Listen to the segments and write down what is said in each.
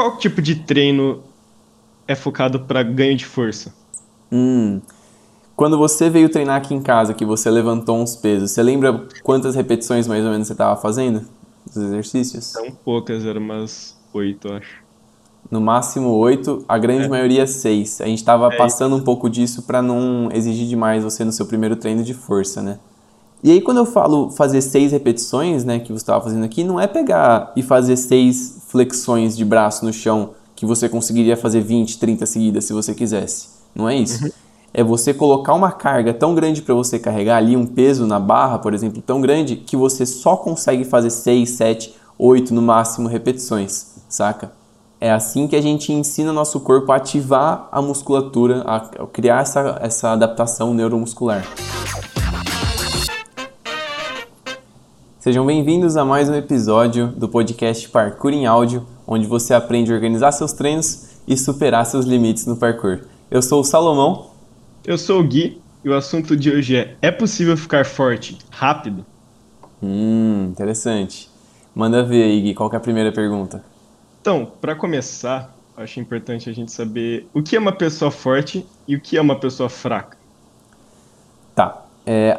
qual tipo de treino é focado para ganho de força? Quando você veio treinar aqui em casa, que você levantou uns pesos, você lembra quantas repetições mais ou menos você estava fazendo dos exercícios? São poucas, eram umas 8, eu acho. No máximo 8, a grande maioria 6. A gente estava passando um pouco disso para não exigir demais você no seu primeiro treino de força, né? E aí quando eu falo fazer 6 repetições, né, que você estava fazendo aqui, não é pegar e fazer 6 flexões de braço no chão que você conseguiria fazer 20, 30 seguidas se você quisesse. Não é isso. Uhum. É você colocar uma carga tão grande para você carregar ali, um peso na barra, por exemplo, tão grande que você só consegue fazer 6, 7, 8 no máximo repetições, saca? É assim que a gente ensina nosso corpo a ativar a musculatura, a criar essa adaptação neuromuscular. Sejam bem-vindos a mais um episódio do podcast Parkour em Áudio, onde você aprende a organizar seus treinos e superar seus limites no parkour. Eu sou o Salomão. Eu sou o Gui e o assunto de hoje é possível ficar forte rápido? Interessante. Manda ver aí, Gui, qual que é a primeira pergunta? Então, para começar, acho importante a gente saber o que é uma pessoa forte e o que é uma pessoa fraca. Tá.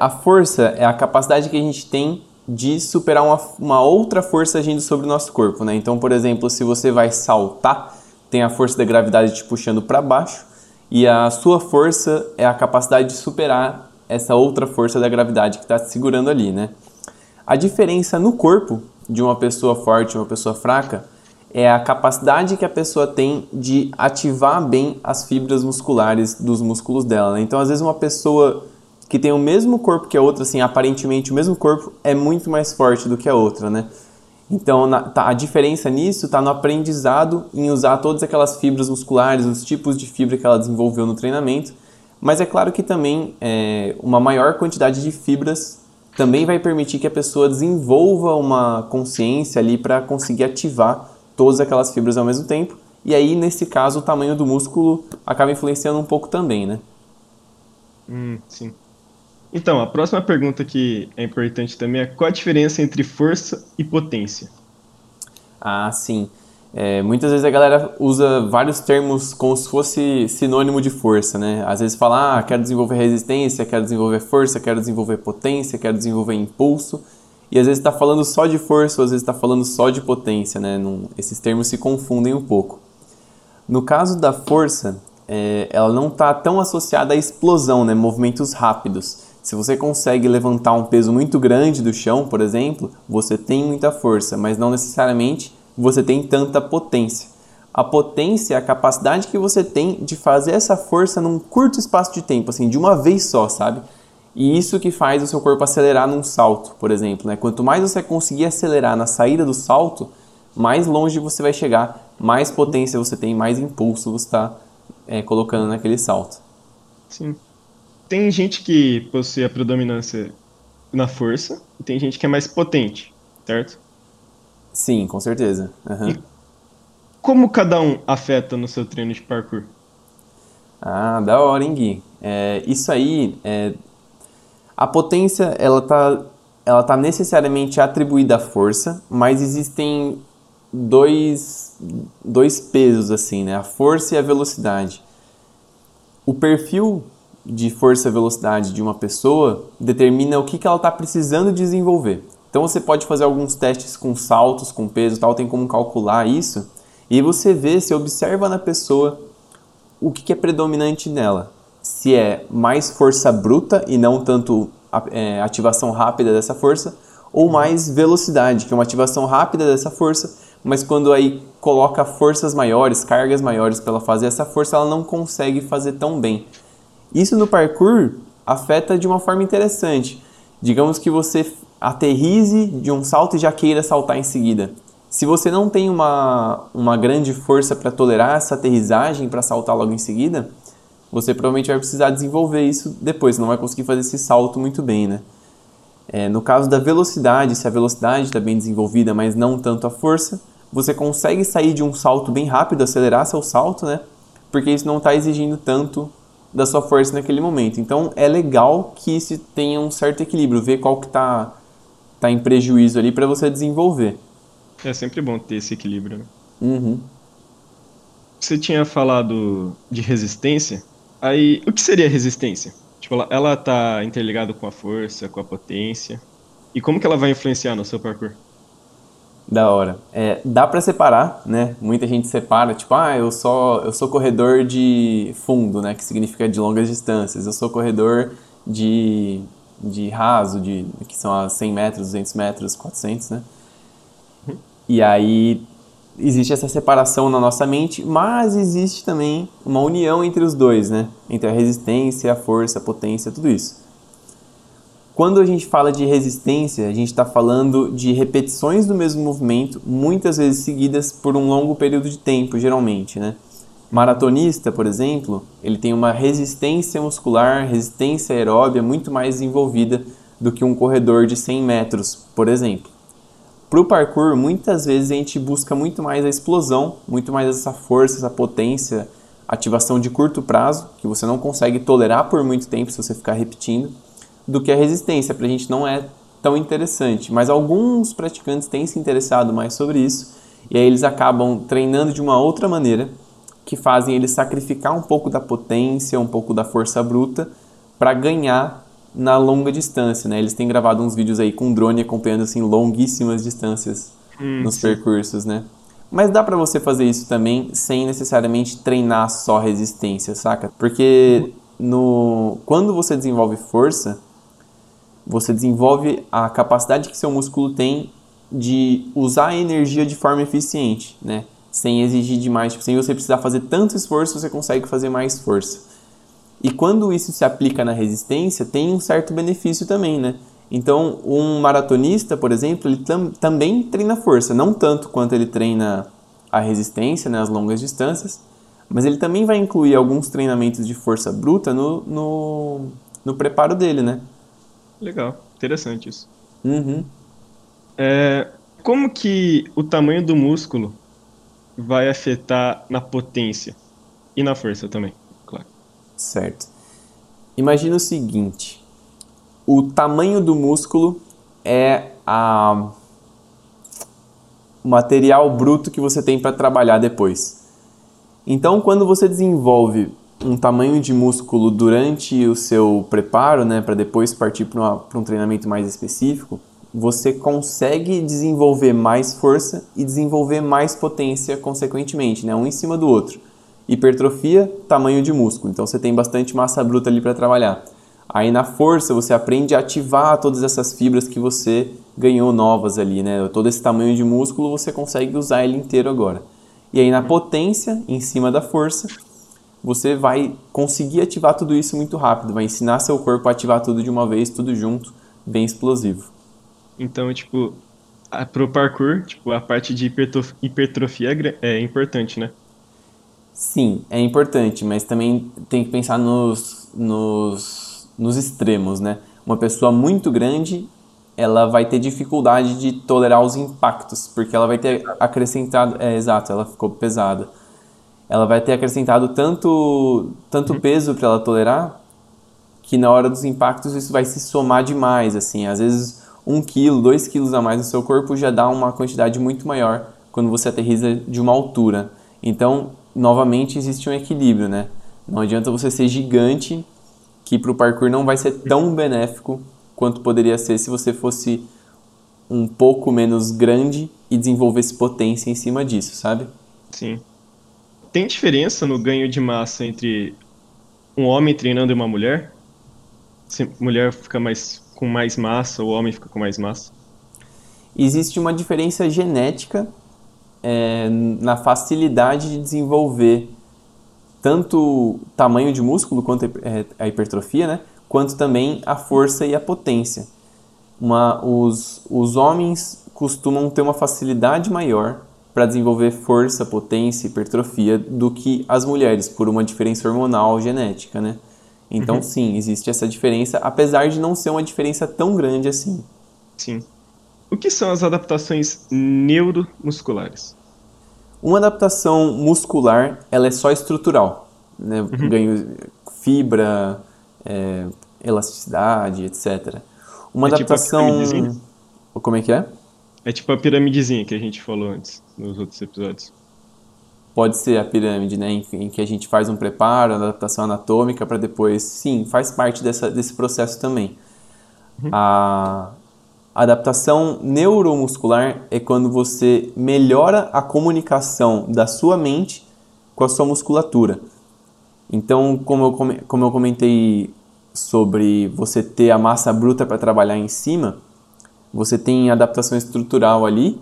A força é a capacidade que a gente tem de superar uma outra força agindo sobre o nosso corpo, né? Então, por exemplo, se você vai saltar, tem a força da gravidade te puxando para baixo, e a sua força é a capacidade de superar essa outra força da gravidade que está te segurando ali, né? A diferença no corpo de uma pessoa forte e uma pessoa fraca é a capacidade que a pessoa tem de ativar bem as fibras musculares dos músculos dela, né? Então, às vezes, uma pessoa que tem o mesmo corpo que a outra, assim, aparentemente o mesmo corpo, é muito mais forte do que a outra, né? Então, a diferença nisso está no aprendizado em usar todas aquelas fibras musculares, os tipos de fibra que ela desenvolveu no treinamento. Mas é claro que também uma maior quantidade de fibras também vai permitir que a pessoa desenvolva uma consciência ali para conseguir ativar todas aquelas fibras ao mesmo tempo. E aí, nesse caso, o tamanho do músculo acaba influenciando um pouco também, né? Sim. Então, a próxima pergunta que é importante também é qual a diferença entre força e potência? Ah, sim. Muitas vezes a galera usa vários termos como se fosse sinônimo de força, né? Às vezes fala, quero desenvolver resistência, quero desenvolver força, quero desenvolver potência, quero desenvolver impulso. E às vezes está falando só de força, ou às vezes está falando só de potência, né? Esses termos se confundem um pouco. No caso da força, ela não está tão associada à explosão, né? Movimentos rápidos. Se você consegue levantar um peso muito grande do chão, por exemplo, você tem muita força, mas não necessariamente você tem tanta potência. A potência é a capacidade que você tem de fazer essa força num curto espaço de tempo, assim, de uma vez só, sabe? E isso que faz o seu corpo acelerar num salto, por exemplo, né? Quanto mais você conseguir acelerar na saída do salto, mais longe você vai chegar, mais potência você tem, mais impulso você está colocando naquele salto. Sim. Tem gente que possui a predominância na força e tem gente que é mais potente, certo? Sim, com certeza. Uhum. Como cada um afeta no seu treino de parkour? Ah, da hora, hein, Gui? Isso aí, a potência, ela tá necessariamente atribuída à força, mas existem dois pesos, assim, né? A força e a velocidade. O perfil de força e velocidade de uma pessoa determina o que ela está precisando desenvolver. Então você pode fazer alguns testes com saltos, com peso e tal, tem como calcular isso. E você vê, você observa na pessoa o que é predominante nela. Se é mais força bruta e não tanto ativação rápida dessa força, ou mais velocidade, que é uma ativação rápida dessa força, mas quando aí coloca forças maiores, cargas maiores para ela fazer essa força, ela não consegue fazer tão bem. Isso no parkour afeta de uma forma interessante. Digamos que você aterrize de um salto e já queira saltar em seguida. Se você não tem uma grande força para tolerar essa aterrissagem, para saltar logo em seguida, você provavelmente vai precisar desenvolver isso depois, não vai conseguir fazer esse salto muito bem, né? No caso da velocidade, se a velocidade está bem desenvolvida, mas não tanto a força, você consegue sair de um salto bem rápido, acelerar seu salto, né? Porque isso não está exigindo tanto da sua força naquele momento. Então é legal que se tenha um certo equilíbrio, ver qual que tá em prejuízo ali para você desenvolver. É sempre bom ter esse equilíbrio. Uhum. você tinha falado de resistência. Aí, o que seria resistência? Tipo, ela tá interligada com a força, com a potência. E como que ela vai influenciar no seu parkour? Da hora. Dá pra separar, né? Muita gente separa, tipo, eu sou corredor de fundo, né? Que significa de longas distâncias. Eu sou corredor de raso, que são as 100 metros, 200 metros, 400, né? E aí existe essa separação na nossa mente, mas existe também uma união entre os dois, né? Entre a resistência, a força, a potência, tudo isso. Quando a gente fala de resistência, a gente está falando de repetições do mesmo movimento, muitas vezes seguidas por um longo período de tempo, geralmente, né? Maratonista, por exemplo, ele tem uma resistência muscular, resistência aeróbia muito mais desenvolvida do que um corredor de 100 metros, por exemplo. Para o parkour, muitas vezes a gente busca muito mais a explosão, muito mais essa força, essa potência, ativação de curto prazo, que você não consegue tolerar por muito tempo se você ficar repetindo, do que a resistência. Para a gente não é tão interessante, mas alguns praticantes têm se interessado mais sobre isso, e aí eles acabam treinando de uma outra maneira, que fazem eles sacrificar um pouco da potência, um pouco da força bruta, para ganhar na longa distância, né? Eles têm gravado uns vídeos aí com drone acompanhando, assim, longuíssimas distâncias nos percursos, né? Mas dá para você fazer isso também sem necessariamente treinar só resistência, saca? Porque quando você desenvolve força, você desenvolve a capacidade que seu músculo tem de usar a energia de forma eficiente, né? Sem exigir demais, tipo, sem você precisar fazer tanto esforço, você consegue fazer mais força. E quando isso se aplica na resistência, tem um certo benefício também, né? Então, um maratonista, por exemplo, ele também treina força, não tanto quanto ele treina a resistência, né, as longas distâncias, mas ele também vai incluir alguns treinamentos de força bruta no preparo dele, né? Legal, interessante isso. Uhum. Como que o tamanho do músculo vai afetar na potência e na força também, claro. Certo. Imagina o seguinte, o tamanho do músculo é o material bruto que você tem para trabalhar depois. Então, quando você desenvolve um tamanho de músculo durante o seu preparo, né, para depois partir para um treinamento mais específico, você consegue desenvolver mais força e desenvolver mais potência consequentemente, né? Um em cima do outro. Hipertrofia, tamanho de músculo. Então você tem bastante massa bruta ali para trabalhar. Aí na força você aprende a ativar todas essas fibras que você ganhou novas ali, né? Todo esse tamanho de músculo você consegue usar ele inteiro agora. E aí na potência, em cima da força, você vai conseguir ativar tudo isso muito rápido. Vai ensinar seu corpo a ativar tudo de uma vez, tudo junto, bem explosivo. Então, tipo, pro parkour, tipo, a parte de hipertrofia é importante, né? Sim, é importante, mas também tem que pensar nos extremos, né? Uma pessoa muito grande, ela vai ter dificuldade de tolerar os impactos, porque ela vai ter acrescentado... exato, ela ficou pesada. Ela vai ter acrescentado tanto peso para ela tolerar, que na hora dos impactos isso vai se somar demais, assim, às vezes... 1 quilo, 2 quilos a mais no seu corpo já dá uma quantidade muito maior quando você aterriza de uma altura. Então, novamente, existe um equilíbrio, né? Não adianta você ser gigante, que para o parkour não vai ser tão benéfico quanto poderia ser se você fosse um pouco menos grande e desenvolvesse potência em cima disso, sabe? Sim. Tem diferença no ganho de massa entre um homem treinando e uma mulher? Se mulher fica com mais massa, o homem fica com mais massa? Existe uma diferença genética na facilidade de desenvolver tanto o tamanho de músculo quanto a hipertrofia, né? Quanto também a força e a potência. Os homens costumam ter uma facilidade maior para desenvolver força, potência e hipertrofia do que as mulheres, por uma diferença hormonal genética, né? Então, sim, existe essa diferença, apesar de não ser uma diferença tão grande assim. Sim. O que são as adaptações neuromusculares? Uma adaptação muscular, ela é só estrutural, né? Ganho fibra, elasticidade, etc. Uma adaptação... Tipo como é que é? É tipo a piramidezinha que a gente falou antes, nos outros episódios. Pode ser a pirâmide, né, em que a gente faz um preparo, adaptação anatômica para depois... Sim, faz parte desse processo também. Uhum. A adaptação neuromuscular é quando você melhora a comunicação da sua mente com a sua musculatura. Então, como eu comentei sobre você ter a massa bruta para trabalhar em cima, você tem adaptação estrutural ali,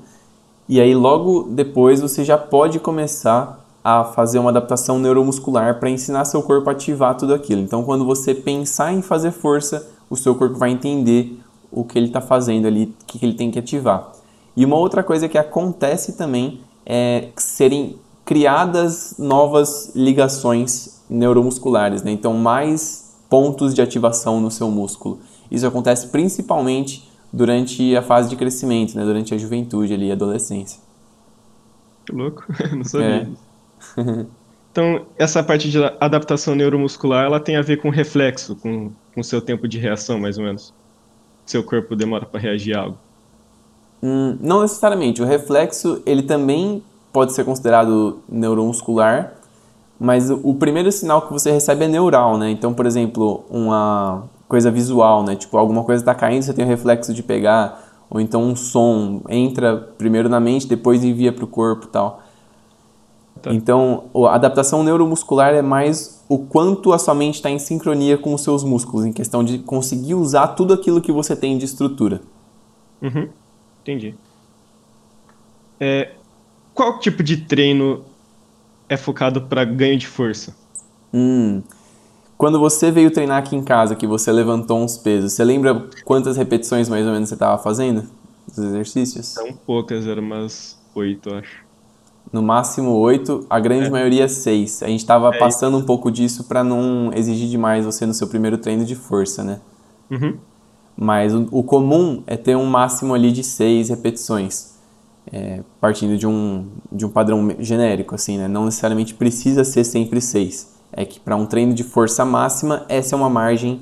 e aí logo depois você já pode começar a fazer uma adaptação neuromuscular para ensinar seu corpo a ativar tudo aquilo. Então, quando você pensar em fazer força, o seu corpo vai entender o que ele está fazendo ali, o que ele tem que ativar. E uma outra coisa que acontece também é serem criadas novas ligações neuromusculares, né? Então, mais pontos de ativação no seu músculo. Isso acontece principalmente durante a fase de crescimento, né? Durante a juventude ali, a adolescência. Que louco, não sabia. É. Então, essa parte de adaptação neuromuscular, ela tem a ver com reflexo, com o seu tempo de reação, mais ou menos. Seu corpo demora para reagir a algo. Não necessariamente. O reflexo, ele também pode ser considerado neuromuscular, mas o primeiro sinal que você recebe é neural, né? Então, por exemplo, uma coisa visual, né? Tipo, alguma coisa está caindo, você tem o reflexo de pegar, ou então um som entra primeiro na mente, depois envia para o corpo e tal. Tá. Então, a adaptação neuromuscular é mais o quanto a sua mente está em sincronia com os seus músculos, em questão de conseguir usar tudo aquilo que você tem de estrutura. Uhum. Entendi. Qual tipo de treino é focado para ganho de força? Quando você veio treinar aqui em casa, que você levantou uns pesos, você lembra quantas repetições mais ou menos você estava fazendo dos exercícios? São poucas, eram umas 8, acho. No máximo 8, a grande maioria 6. A gente estava passando um pouco disso para não exigir demais você no seu primeiro treino de força, né? Uhum. Mas o comum é ter um máximo ali de 6 repetições, partindo de um padrão genérico, assim, né? Não necessariamente precisa ser sempre 6. É que para um treino de força máxima, essa é uma margem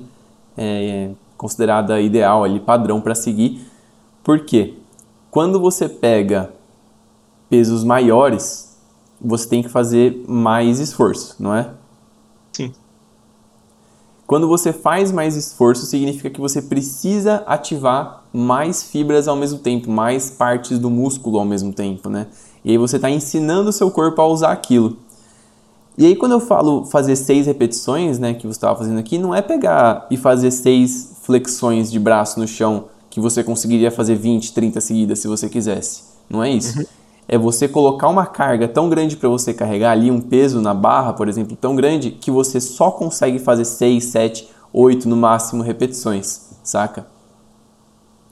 considerada ideal, ali, padrão para seguir. Por quê? Quando você pega pesos maiores, você tem que fazer mais esforço, não é? Sim. Quando você faz mais esforço, significa que você precisa ativar mais fibras ao mesmo tempo, mais partes do músculo ao mesmo tempo, né? E aí você está ensinando o seu corpo a usar aquilo. E aí quando eu falo fazer 6 repetições, né, que você estava fazendo aqui, não é pegar e fazer 6 flexões de braço no chão, que você conseguiria fazer 20, 30 seguidas se você quisesse. Não é isso. Uhum. É você colocar uma carga tão grande para você carregar ali, um peso na barra, por exemplo, tão grande, que você só consegue fazer 6, 7, 8, no máximo, repetições, saca?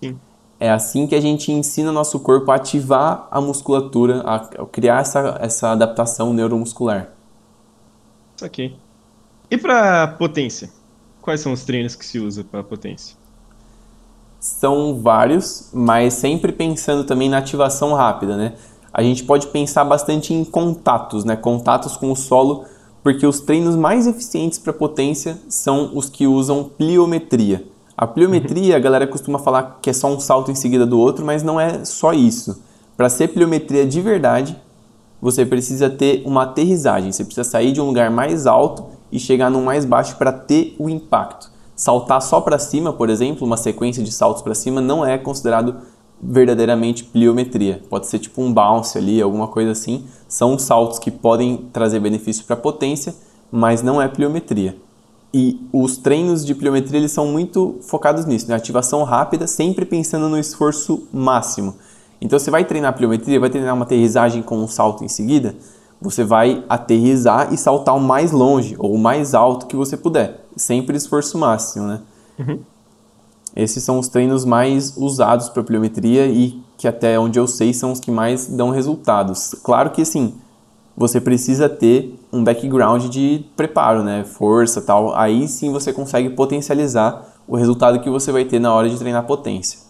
Sim. É assim que a gente ensina nosso corpo a ativar a musculatura, a criar essa adaptação neuromuscular. Isso aqui. E para potência? Quais são os treinos que se usa para potência? São vários, mas sempre pensando também na ativação rápida, né? A gente pode pensar bastante em contatos, né? Contatos com o solo, porque os treinos mais eficientes para potência são os que usam pliometria. A pliometria, a galera costuma falar que é só um salto em seguida do outro, mas não é só isso. Para ser pliometria de verdade, você precisa ter uma aterrissagem, você precisa sair de um lugar mais alto e chegar num mais baixo para ter o impacto. Saltar só para cima, por exemplo, uma sequência de saltos para cima, não é considerado verdadeiramente pliometria. Pode ser tipo um bounce ali, alguma coisa assim. São saltos que podem trazer benefício para a potência, mas não é pliometria. E os treinos de pliometria, eles são muito focados nisso, né? Ativação rápida, sempre pensando no esforço máximo. Então você vai treinar pliometria, vai treinar uma aterrissagem com um salto em seguida, você vai aterrissar e saltar o mais longe ou o mais alto que você puder, sempre esforço máximo, né? Uhum. Esses são os treinos mais usados para pliometria e que até onde eu sei são os que mais dão resultados. Claro que sim, você precisa ter um background de preparo, né? Força, tal. Aí sim você consegue potencializar o resultado que você vai ter na hora de treinar potência.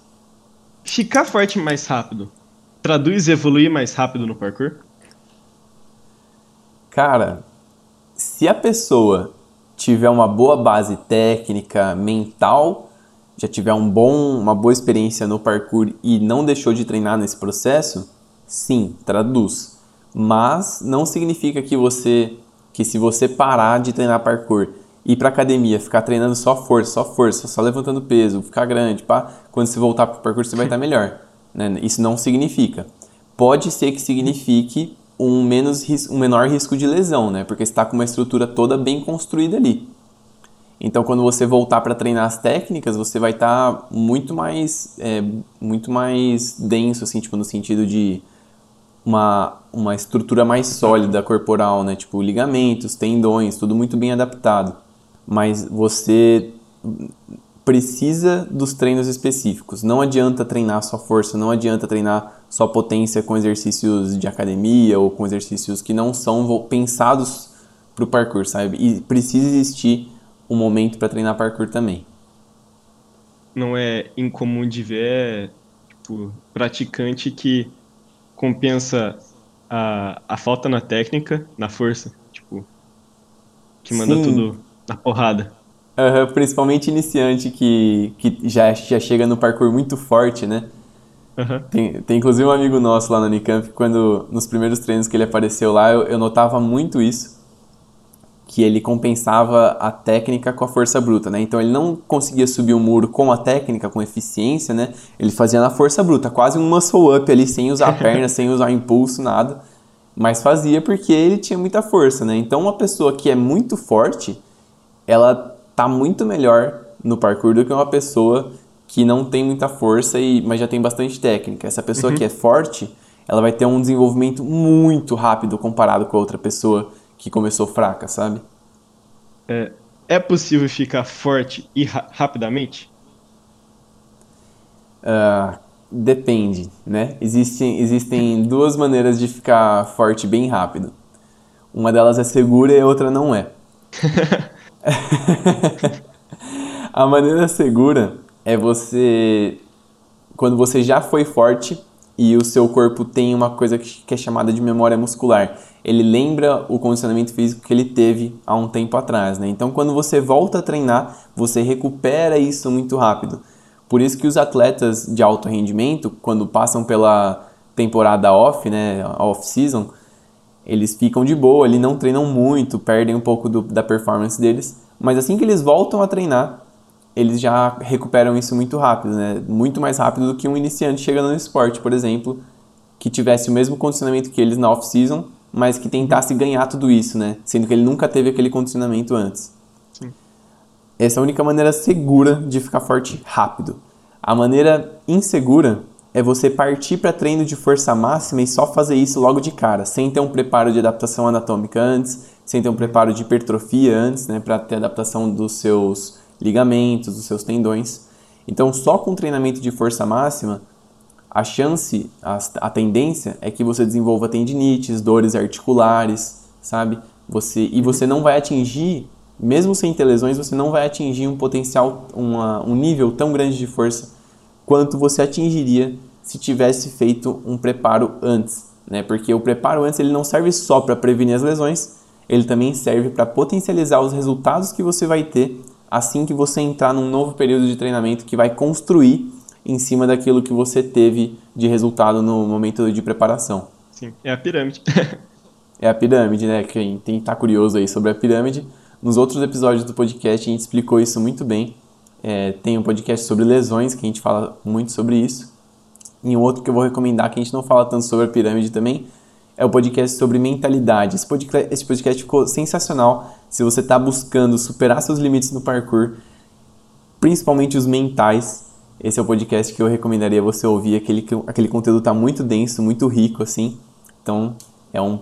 Ficar forte mais rápido traduz evoluir mais rápido no parkour? Cara, se a pessoa tiver uma boa base técnica, mental, já tiver uma boa experiência no parkour e não deixou de treinar nesse processo, sim, traduz. mas não significa que se você parar de treinar parkour, ir para academia, ficar treinando só força, só levantando peso, ficar grande, pá, quando você voltar para o parkour você vai estar melhor, né? Isso não significa. Pode ser que signifique um menor risco de lesão, né? Porque você está com uma estrutura toda bem construída ali. Então, quando você voltar para treinar as técnicas, você vai estar muito mais denso, assim, tipo, no sentido de uma estrutura mais sólida corporal, né? Tipo, ligamentos, tendões, tudo muito bem adaptado. Mas você precisa dos treinos específicos. Não adianta treinar só força, não adianta treinar só potência com exercícios de academia ou com exercícios que não são pensados para o parkour, sabe? E precisa existir um momento para treinar parkour também. Não é incomum de ver, tipo, praticante que compensa a falta na técnica, na força, tipo, que manda tudo na porrada. Uhum, principalmente iniciante que já chega no parkour muito forte, né? Uhum. Tem inclusive um amigo nosso lá no Unicamp, quando nos primeiros treinos que ele apareceu lá, eu notava muito isso, que ele compensava a técnica com a força bruta, né? Então ele não conseguia subir o muro com a técnica, com eficiência, né? Ele fazia na força bruta, quase um muscle up ali, sem usar a perna, sem usar impulso, nada. Mas fazia porque ele tinha muita força, né? Então uma pessoa que é muito forte, ela tá muito melhor no parkour do que uma pessoa que não tem muita força, mas já tem bastante técnica. Essa pessoa que é forte, ela vai ter um desenvolvimento muito rápido comparado com a outra pessoa que começou fraca, sabe? É possível ficar forte e rapidamente? Depende, né? Existem duas maneiras de ficar forte bem rápido. Uma delas é segura e a outra não é. A maneira segura é você... Quando você já foi forte e o seu corpo tem uma coisa que é chamada de memória muscular. Ele lembra o condicionamento físico que ele teve há um tempo atrás, né? Então, quando você volta a treinar, você recupera isso muito rápido. Por isso que os atletas de alto rendimento, quando passam pela temporada off, né, off-season, eles ficam de boa, eles não treinam muito, perdem um pouco da performance deles. Mas assim que eles voltam a treinar, eles já recuperam isso muito rápido, né? Muito mais rápido do que um iniciante chegando no esporte, por exemplo, que tivesse o mesmo condicionamento que eles na off-season, mas que tentasse ganhar tudo isso, né? Sendo que ele nunca teve aquele condicionamento antes. Sim. Essa é a única maneira segura de ficar forte rápido. A maneira insegura é você partir para treino de força máxima e só fazer isso logo de cara, sem ter um preparo de adaptação anatômica antes, sem ter um preparo de hipertrofia antes, né? Para ter adaptação dos seus ligamentos, dos seus tendões. Então, só com treinamento de força máxima, a tendência é que você desenvolva tendinites, dores articulares, sabe? Você não vai atingir, mesmo sem ter lesões, você não vai atingir um potencial, um nível tão grande de força quanto você atingiria se tivesse feito um preparo antes, né? Porque o preparo antes, ele não serve só para prevenir as lesões, ele também serve para potencializar os resultados que você vai ter assim que você entrar num novo período de treinamento que vai construir em cima daquilo que você teve de resultado no momento de preparação. Sim, é a pirâmide. É a pirâmide, né? Quem tá curioso aí sobre a pirâmide, nos outros episódios do podcast a gente explicou isso muito bem. Tem um podcast sobre lesões, que a gente fala muito sobre isso. E um outro que eu vou recomendar, que a gente não fala tanto sobre a pirâmide também, é o podcast sobre mentalidade. Esse podcast ficou sensacional se você tá buscando superar seus limites no parkour, principalmente os mentais. Esse é o podcast que eu recomendaria você ouvir, aquele conteúdo tá muito denso, muito rico, assim. Então,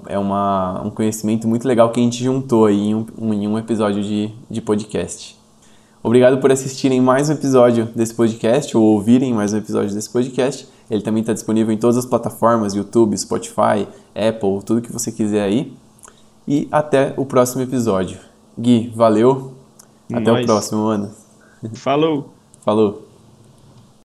é um conhecimento muito legal que a gente juntou aí em um episódio de podcast. Obrigado por assistirem mais um episódio desse podcast, ou ouvirem mais um episódio desse podcast. Ele também está disponível em todas as plataformas, YouTube, Spotify, Apple, tudo que você quiser aí. E até o próximo episódio. Gui, valeu. Até o próximo, mano. Falou. Falou.